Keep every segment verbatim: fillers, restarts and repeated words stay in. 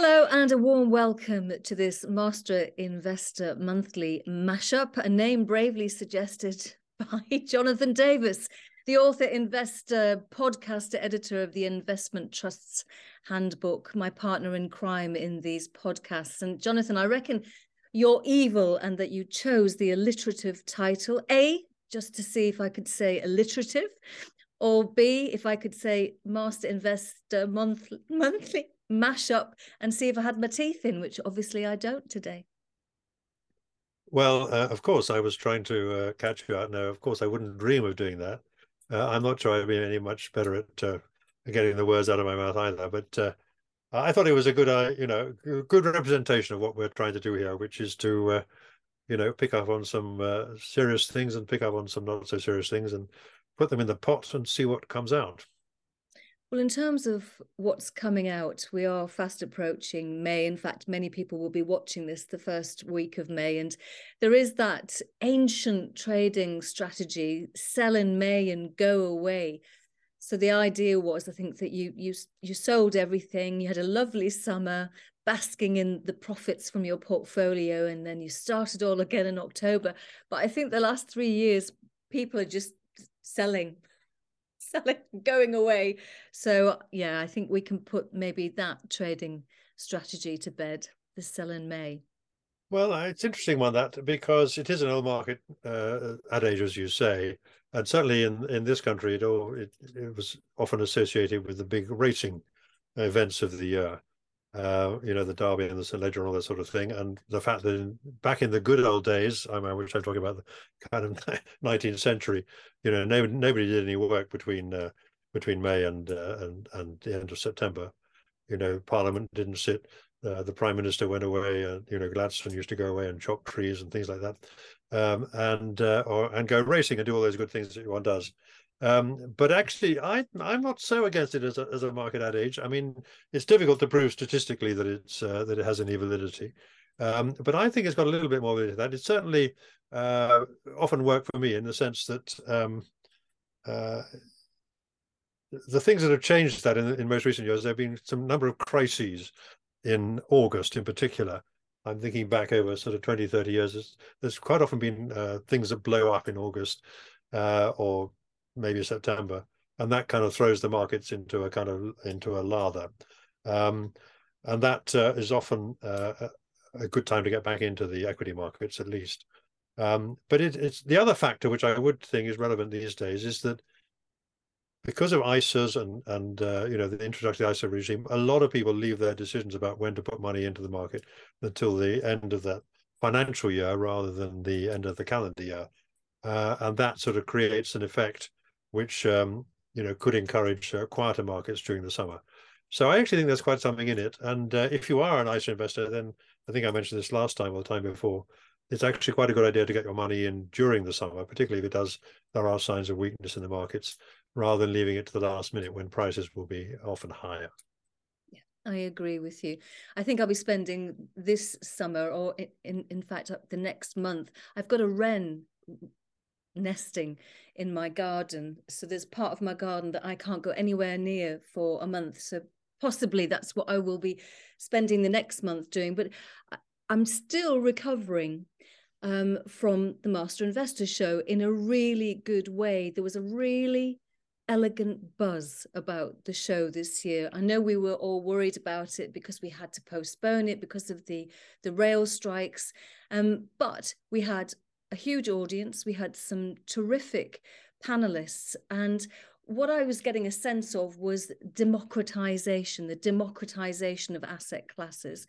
Hello and a warm welcome to this Master Investor Monthly mashup, a name bravely suggested by Jonathan Davis, the author, investor, podcaster, editor of the Investment Trusts handbook, my partner in crime in these podcasts. And Jonathan, I reckon you're evil and that you chose the alliterative title, A, just to see if I could say alliterative, or B, if I could say Master Investor month Monthly. Mash up and see if I had my teeth in, which obviously I don't today. Well, uh, of course, I was trying to uh, catch you out. Now, of course, I wouldn't dream of doing that. Uh, I'm not sure I'd be any much better at uh, getting the words out of my mouth either. But uh, I thought it was a good, uh, you know, good representation of what we're trying to do here, which is to, uh, you know, pick up on some uh, serious things and pick up on some not so serious things and put them in the pot and see what comes out. Well, in terms of what's coming out, we are fast approaching May. In fact, many people will be watching this the first week of May. And there is that ancient trading strategy, sell in May and go away. So the idea was, I think, that you you you sold everything, you had a lovely summer, basking in the profits from your portfolio, and then you started all again in October. But I think the last three years, people are just selling. Selling, going away. So yeah, I think we can put maybe that trading strategy to bed, the sell in May. Well, it's interesting one, that, because it is an old market uh, adage, as you say, and certainly in in this country it all it, it was often associated with the big racing events of the year, uh, you know, the Derby and the St Leger and all that sort of thing. And the fact that in, back in the good old days, I mean, which I'm talking about the kind of nineteenth century, you know, no, nobody did any work between uh, between May and, uh, and and the end of September. You know, Parliament didn't sit. Uh, the Prime Minister went away, and you know, Gladstone used to go away and chop trees and things like that, um, and uh, or and go racing and do all those good things that one does. Um, but actually, I I'm not so against it as a as a market adage. I mean, it's difficult to prove statistically that it's uh, that it has any validity. Um, but I think it's got a little bit more validity than that. It certainly uh, often worked for me in the sense that um, uh, the things that have changed that in, in most recent years, there have been some number of crises in August in particular. I'm thinking back over sort of twenty, thirty years. There's, there's quite often been uh, things that blow up in August uh, or maybe September, and that kind of throws the markets into a kind of into a lather, um, and that uh, is often uh, a good time to get back into the equity markets, at least. Um, but it, it's the other factor which I would think is relevant these days is that because of I S As and and uh, you know, the introduction of the I S A regime, a lot of people leave their decisions about when to put money into the market until the end of that financial year rather than the end of the calendar year, uh, and that sort of creates an effect which um, you know, could encourage uh, quieter markets during the summer. So I actually think there's quite something in it. And uh, if you are an I S A investor, then I think I mentioned this last time or the time before, it's actually quite a good idea to get your money in during the summer, particularly if it does, there are signs of weakness in the markets, rather than leaving it to the last minute when prices will be often higher. Yeah, I agree with you. I think I'll be spending this summer, or in, in fact, the next month, I've got a wren nesting in my garden, so there's part of my garden that I can't go anywhere near for a month, so possibly that's what I will be spending the next month doing. But I'm still recovering um, from the Master Investor Show in a really good way. There was a really elegant buzz about the show this year. I know we were all worried about it because we had to postpone it because of the the rail strikes, um, but we had a huge audience. We had some terrific panelists, and what I was getting a sense of was democratization, the democratization of asset classes,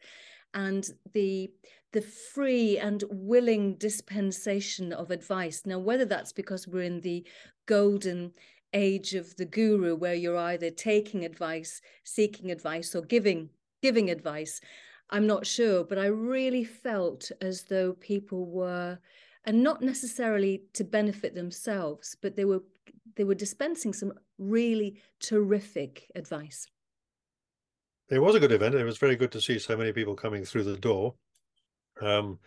and the the free and willing dispensation of advice. Now, whether that's because we're in the golden age of the guru, where you're either taking advice, seeking advice, or giving giving advice, I'm not sure, but I really felt as though people were, and not necessarily to benefit themselves, but they were they were dispensing some really terrific advice. It was a good event. It was very good to see so many people coming through the door. Um,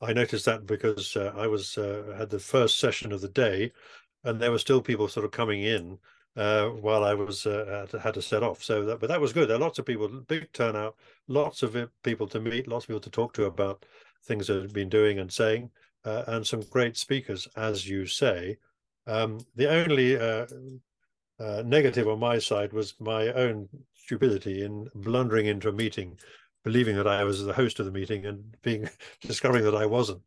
I noticed that because uh, I was uh, had the first session of the day, and there were still people sort of coming in uh, while I was uh, had to set off. So, that, but that was good. There are lots of people, big turnout, lots of people to meet, lots of people to talk to about things that have been doing and saying, uh, and some great speakers, as you say. Um, the only uh, uh, negative on my side was my own stupidity in blundering into a meeting, believing that I was the host of the meeting and being discovering that I wasn't,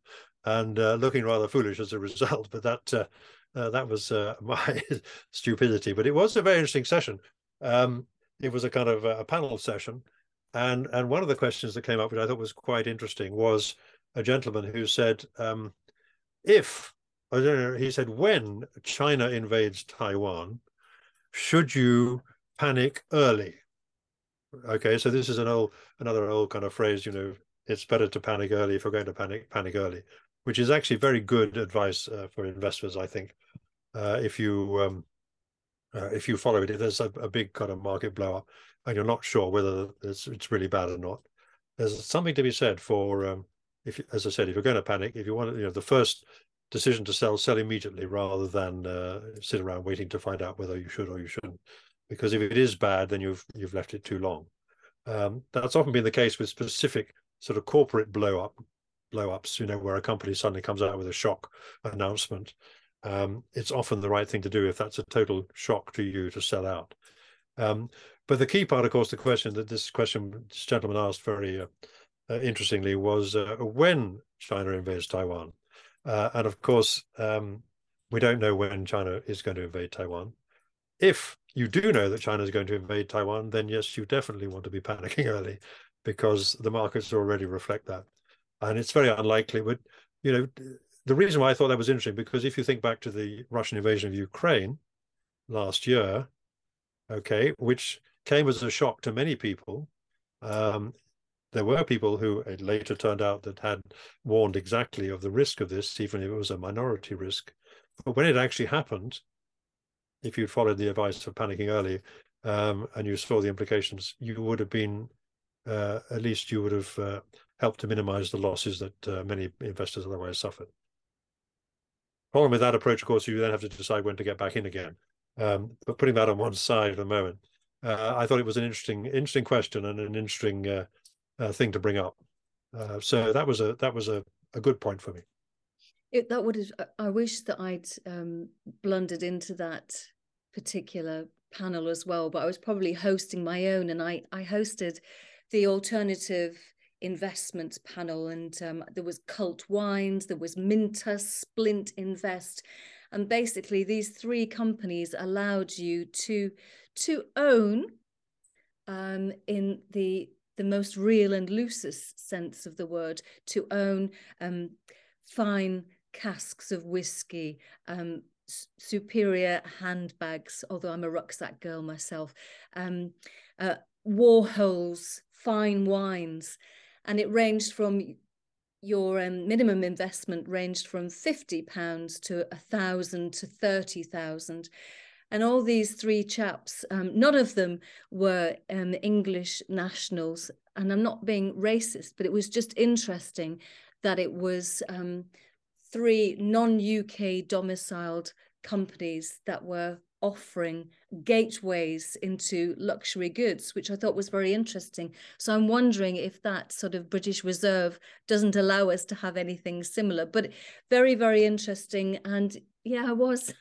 and uh, looking rather foolish as a result. But that uh, uh, that was uh, my stupidity. But it was a very interesting session. Um, it was a kind of a panel session, and and one of the questions that came up, which I thought was quite interesting, was a gentleman who said, um, if I don't know, he said, when China invades Taiwan, should you panic early? Okay, so this is an old, another old kind of phrase, you know, it's better to panic early if you're going to panic, panic early, which is actually very good advice uh, for investors, I think, uh, if you um, uh, if you follow it. If there's a, a big kind of market blow up and you're not sure whether it's, it's really bad or not, there's something to be said for, um, if as I said, if you're going to panic, if you want to, you know, the first decision to sell, sell immediately rather than uh, sit around waiting to find out whether you should or you shouldn't. Because if it is bad, then you've you've left it too long. Um, that's often been the case with specific sort of corporate blow up, blow ups. You know, where a company suddenly comes out with a shock announcement. Um, it's often the right thing to do if that's a total shock to you to sell out. Um, but the key part, of course, the question that this question this gentleman asked very uh, uh, interestingly was uh, when China invades Taiwan, uh, and of course um, we don't know when China is going to invade Taiwan. If you do know that China is going to invade Taiwan, then yes, you definitely want to be panicking early, because the markets already reflect that. And it's very unlikely. But, you know, the reason why I thought that was interesting, because if you think back to the Russian invasion of Ukraine last year, okay, which came as a shock to many people. Um, there were people who it later turned out that had warned exactly of the risk of this, even if it was a minority risk. But when it actually happened, if you'd followed the advice of panicking early um, and you saw the implications, you would have been, uh, at least you would have uh, helped to minimize the losses that uh, many investors otherwise suffered. The problem with that approach, of course, you then have to decide when to get back in again. Um, but putting that on one side at the moment, uh, I thought it was an interesting, interesting question and an interesting uh, uh, thing to bring up. Uh, so that was a that was a, a good point for me. It, that would have, I wish that I'd um, blundered into that particular panel as well, but I was probably hosting my own, and I, I hosted the alternative investment panel, and um, there was Cult Wines, there was Mintus, Splint Invest, and basically these three companies allowed you to to own um, in the the most real and loosest sense of the word, to own um, fine casks of whiskey, um, superior handbags, although I'm a rucksack girl myself, um, uh, Warhols, fine wines. And it ranged from your um, minimum investment ranged from fifty pounds to a thousand to thirty thousand. And all these three chaps, um, none of them were um, English nationals. And I'm not being racist, but it was just interesting that it was um, three non-U K domiciled companies that were offering gateways into luxury goods, which I thought was very interesting. So I'm wondering if that sort of British Reserve doesn't allow us to have anything similar, but very, very interesting. And yeah, I was,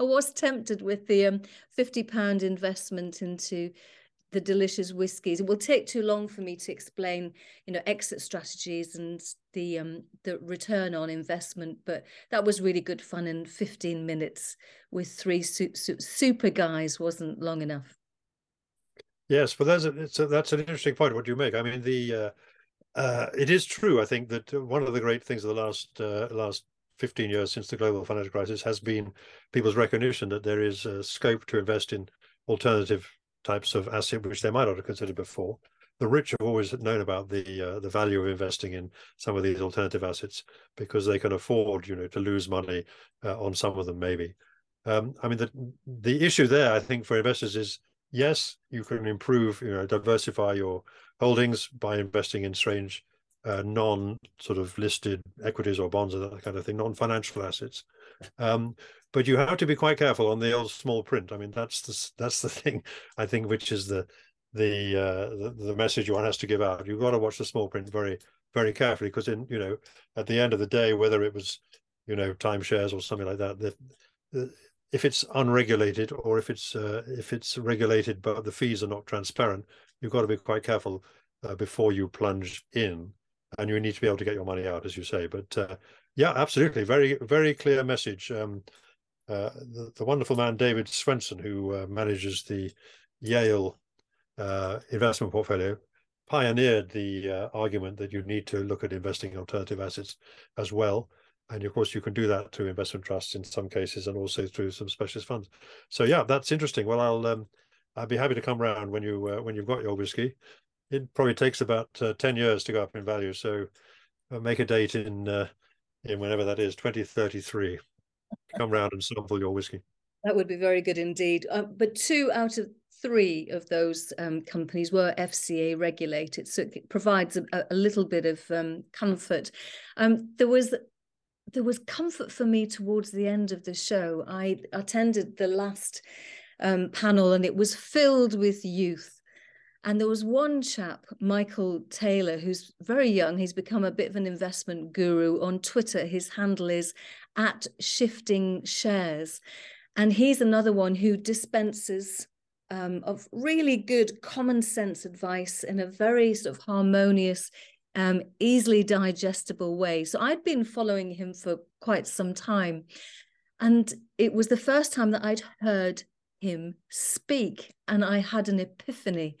I was tempted with the um, fifty pound investment into the delicious whiskies. It will take too long for me to explain, you know, exit strategies and the um, the return on investment. But that was really good fun, and fifteen minutes with three su su super guys wasn't long enough. Yes, but that's a, it's a, that's an interesting point. What do you make? I mean, the uh, uh, it is true. I think that one of the great things of the last uh, last fifteen years since the global financial crisis has been people's recognition that there is a scope to invest in alternative types of asset which they might not have considered before. The rich have always known about the uh, the value of investing in some of these alternative assets because they can afford, you know, to lose money uh, on some of them. Maybe um, I mean the the issue there, I think, for investors is yes, you can improve, you know, diversify your holdings by investing in strange uh, non sort of listed equities or bonds and that kind of thing, non financial assets. Um, But you have to be quite careful on the old small print. I mean, that's the that's the thing, I think, which is the the uh, the, the message one has to give out. You've got to watch the small print very, very carefully, because in you know at the end of the day, whether it was you know timeshares or something like that, the, the, if it's unregulated or if it's uh, if it's regulated but the fees are not transparent, you've got to be quite careful uh, before you plunge in, and you need to be able to get your money out, as you say. But uh, yeah, absolutely, very very clear message. Um, uh, the, the wonderful man David Swensen, who uh, manages the Yale uh, investment portfolio, pioneered the uh, argument that you need to look at investing in alternative assets as well. And of course, you can do that through investment trusts in some cases, and also through some specialist funds. So yeah, that's interesting. Well, I'll um, I'd be happy to come round when you uh, when you've got your whiskey. It probably takes about uh, ten years to go up in value. So uh, make a date in uh, in whenever that is, twenty thirty-three. Come round and sample your whiskey. That would be very good indeed. Uh, but two out of three of those um, companies were F C A regulated, so it provides a, a little bit of um, comfort. Um, there was. There was comfort for me towards the end of the show. I attended the last um, panel, and it was filled with youth. And there was one chap, Michael Taylor, who's very young. He's become a bit of an investment guru on Twitter. His handle is at ShiftingShares. And he's another one who dispenses um, of really good common sense advice in a very sort of harmonious, Um, easily digestible way. So I'd been following him for quite some time, and it was the first time that I'd heard him speak, and I had an epiphany.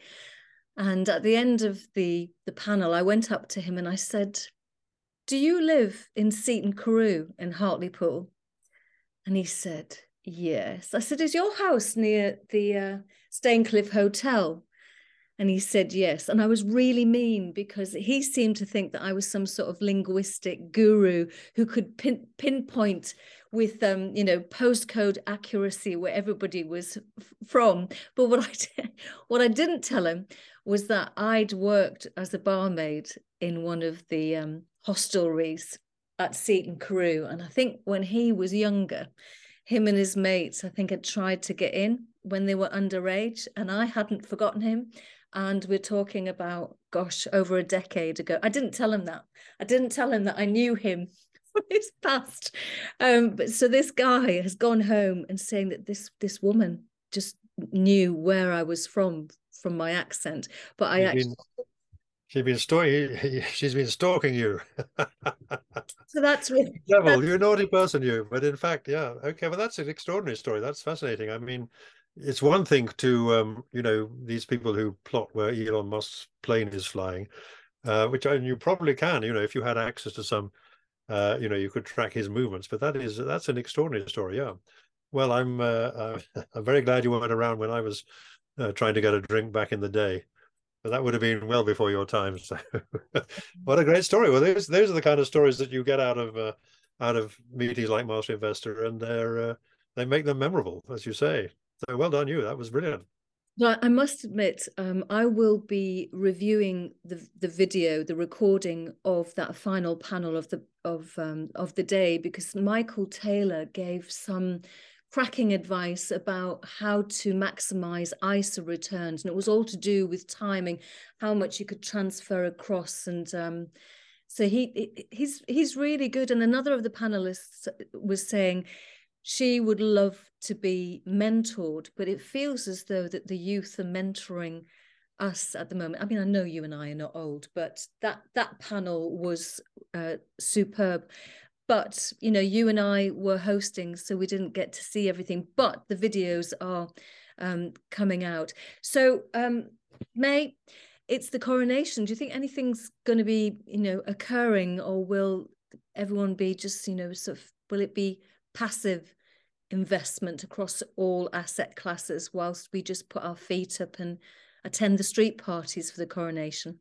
And at the end of the, the panel, I went up to him and I said, "Do you live in Seaton Carew in Hartlepool?" And he said, "Yes." I said, "Is your house near the uh, Staincliffe Hotel?" And he said, "Yes." And I was really mean, because he seemed to think that I was some sort of linguistic guru who could pin pinpoint with, um, you know, postcode accuracy where everybody was from. But what I, what I didn't tell him was that I'd worked as a barmaid in one of the um, hostelries at Seaton Carew. And I think when he was younger, him and his mates, I think, had tried to get in when they were underage, and I hadn't forgotten him. And we're talking about, gosh, over a decade ago. I didn't tell him that. I didn't tell him that I knew him from his past. Um, but so this guy has gone home and saying that this this woman just knew where I was from, from my accent. But I she's actually... Been, she's, been stalking, she's been stalking you. So that's really... Devil, you're a naughty person, you. But in fact, yeah. Okay, well, that's an extraordinary story. That's fascinating. I mean... It's one thing to, um, you know, these people who plot where Elon Musk's plane is flying, uh, which I, and you probably can, you know, if you had access to some, uh, you know, you could track his movements. But that is that's an extraordinary story. Yeah. Well, I'm uh, I'm very glad you weren't around when I was uh, trying to get a drink back in the day. But that would have been well before your time. So what a great story. Well, those those are the kind of stories that you get out of uh, out of meetings like Master Investor, and they're uh, they make them memorable, as you say. So well done you, that was brilliant. Well, I must admit, um, I will be reviewing the, the video, the recording of that final panel of the of um, of the day, because Michael Taylor gave some cracking advice about how to maximize I S A returns, and it was all to do with timing, how much you could transfer across, and um, so he he's he's really good. And another of the panelists was saying she would love to be mentored, but it feels as though that the youth are mentoring us at the moment. I mean, I know you and I are not old, but that that panel was uh, superb. But, you know, you and I were hosting, so we didn't get to see everything, but the videos are um, coming out. So, um, May, it's the coronation. Do you think anything's going to be, you know, occurring, or will everyone be just, you know, sort of, will it be passive investment across all asset classes whilst we just put our feet up and attend the street parties for the coronation?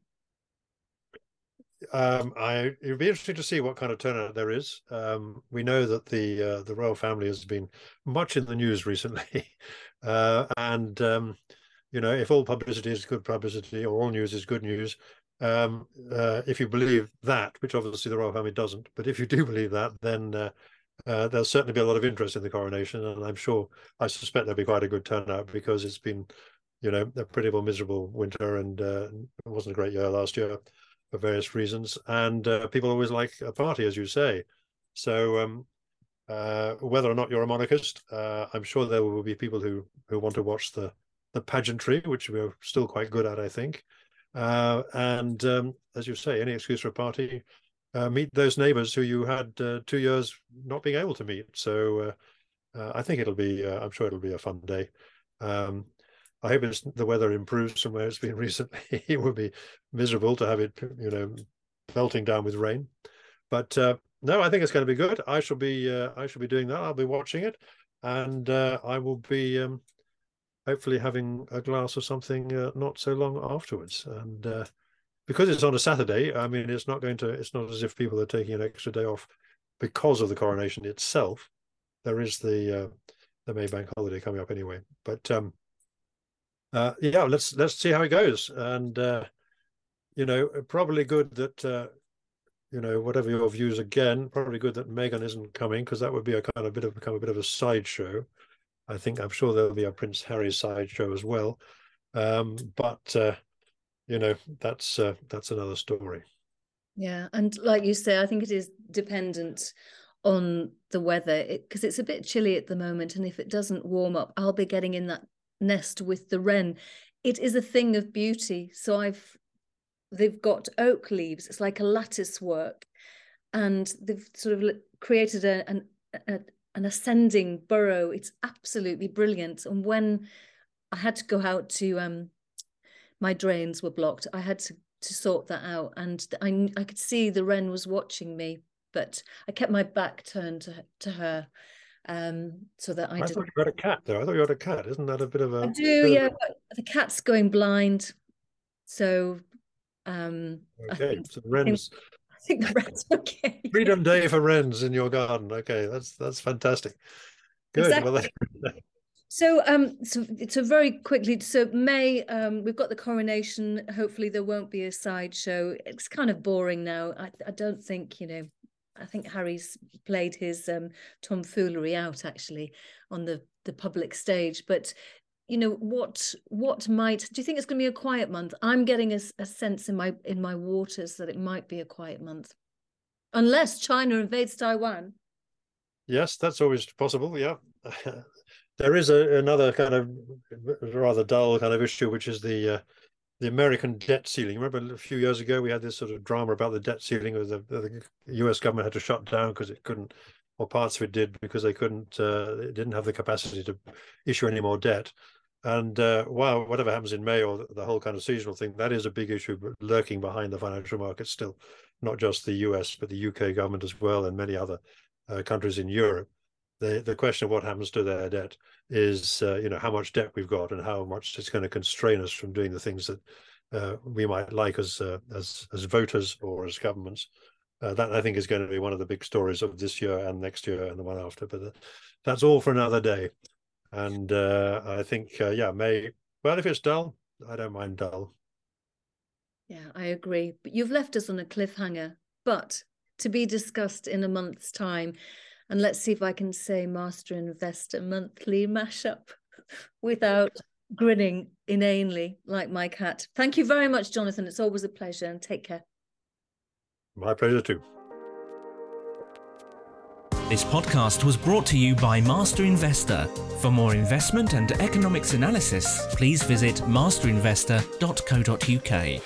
Um, I it would be interesting to see what kind of turnout there is. Um, we know that the uh, the royal family has been much in the news recently, uh, and um, you know, if all publicity is good publicity, or all news is good news, um, uh, if you believe that, which obviously the royal family doesn't, but if you do believe that, then uh, uh, there'll certainly be a lot of interest in the coronation, and I'm sure, I suspect there'll be quite a good turnout, because it's been, you know, a pretty well miserable winter, and uh, it wasn't a great year last year for various reasons. And uh, people always like a party, as you say. So um, uh, whether or not you're a monarchist, uh, I'm sure there will be people who who want to watch the the pageantry, which we're still quite good at, I think. Uh, and um, as you say, any excuse for a party, uh, meet those neighbours who you had uh, two years not being able to meet. So uh, uh, I think it'll be, uh, I'm sure it'll be a fun day. Um, I hope it's, the weather improves from where it's been recently. It would be miserable to have it, you know, melting down with rain. But uh, no, I think it's going to be good. I shall be, uh, I shall be doing that. I'll be watching it, and uh, I will be um, hopefully having a glass of something uh, not so long afterwards. And uh, because it's on a Saturday, I mean, it's not going to. It's not as if people are taking an extra day off because of the coronation itself. There is the uh, the May Bank holiday coming up anyway, but. Um, Uh, yeah, let's let's see how it goes, and uh, you know, probably good that uh, you know, whatever your views, again, probably good that Meghan isn't coming, because that would be a kind of bit of become a bit of a sideshow. I think I'm sure there'll be a Prince Harry sideshow as well, um, but uh, you know, that's uh, that's another story. Yeah, and like you say, I think it is dependent on the weather, because it, it's a bit chilly at the moment, and if it doesn't warm up, I'll be getting in that nest with the wren. It is a thing of beauty. So I've they've got oak leaves. It's like a lattice work, and they've sort of created a, an a, an ascending burrow. It's absolutely brilliant. And when I had to go out to um, my drains were blocked. I had to to sort that out, and I I could see the wren was watching me, but I kept my back turned to to her. Um, so that I, I thought you had a cat though. I thought you had a cat. Isn't that a bit of a? I do, yeah. Of... But the cat's going blind, so. Um, okay, I think, so wrens. I think the wrens. Okay. Freedom Day for wrens in your garden. Okay, that's that's fantastic. Good. Exactly. Well, that... so um, so so very quickly. So May, um, we've got the coronation. Hopefully there won't be a sideshow. It's kind of boring now. I I don't think, you know. I think Harry's played his um, tomfoolery out, actually, on the, the public stage. But, you know, what what might... Do you think it's going to be a quiet month? I'm getting a, a sense in my in my waters that it might be a quiet month. Unless China invades Taiwan. Yes, that's always possible, yeah. There is a, another kind of rather dull kind of issue, which is the... Uh, The American debt ceiling. Remember, a few years ago, we had this sort of drama about the debt ceiling, where the, the U S government had to shut down because it couldn't, or parts of it did, because they couldn't, uh, it didn't have the capacity to issue any more debt. And uh, while whatever happens in May, or the whole kind of seasonal thing, that is a big issue lurking behind the financial markets still, not just the U S, but the U K government as well, and many other uh, countries in Europe. The, the question of what happens to their debt is, uh, you know, how much debt we've got and how much it's going to constrain us from doing the things that uh, we might like as, uh, as as voters or as governments. Uh, that, I think, is going to be one of the big stories of this year and next year and the one after. But uh, that's all for another day. And uh, I think, uh, yeah, May, well, if it's dull, I don't mind dull. Yeah, I agree. But you've left us on a cliffhanger, but to be discussed in a month's time. And let's see if I can say Master Investor Monthly Mashup without grinning inanely like my cat. Thank you very much, Jonathan. It's always a pleasure, and take care. My pleasure too. This podcast was brought to you by Master Investor. For more investment and economics analysis, please visit master investor dot co dot U K.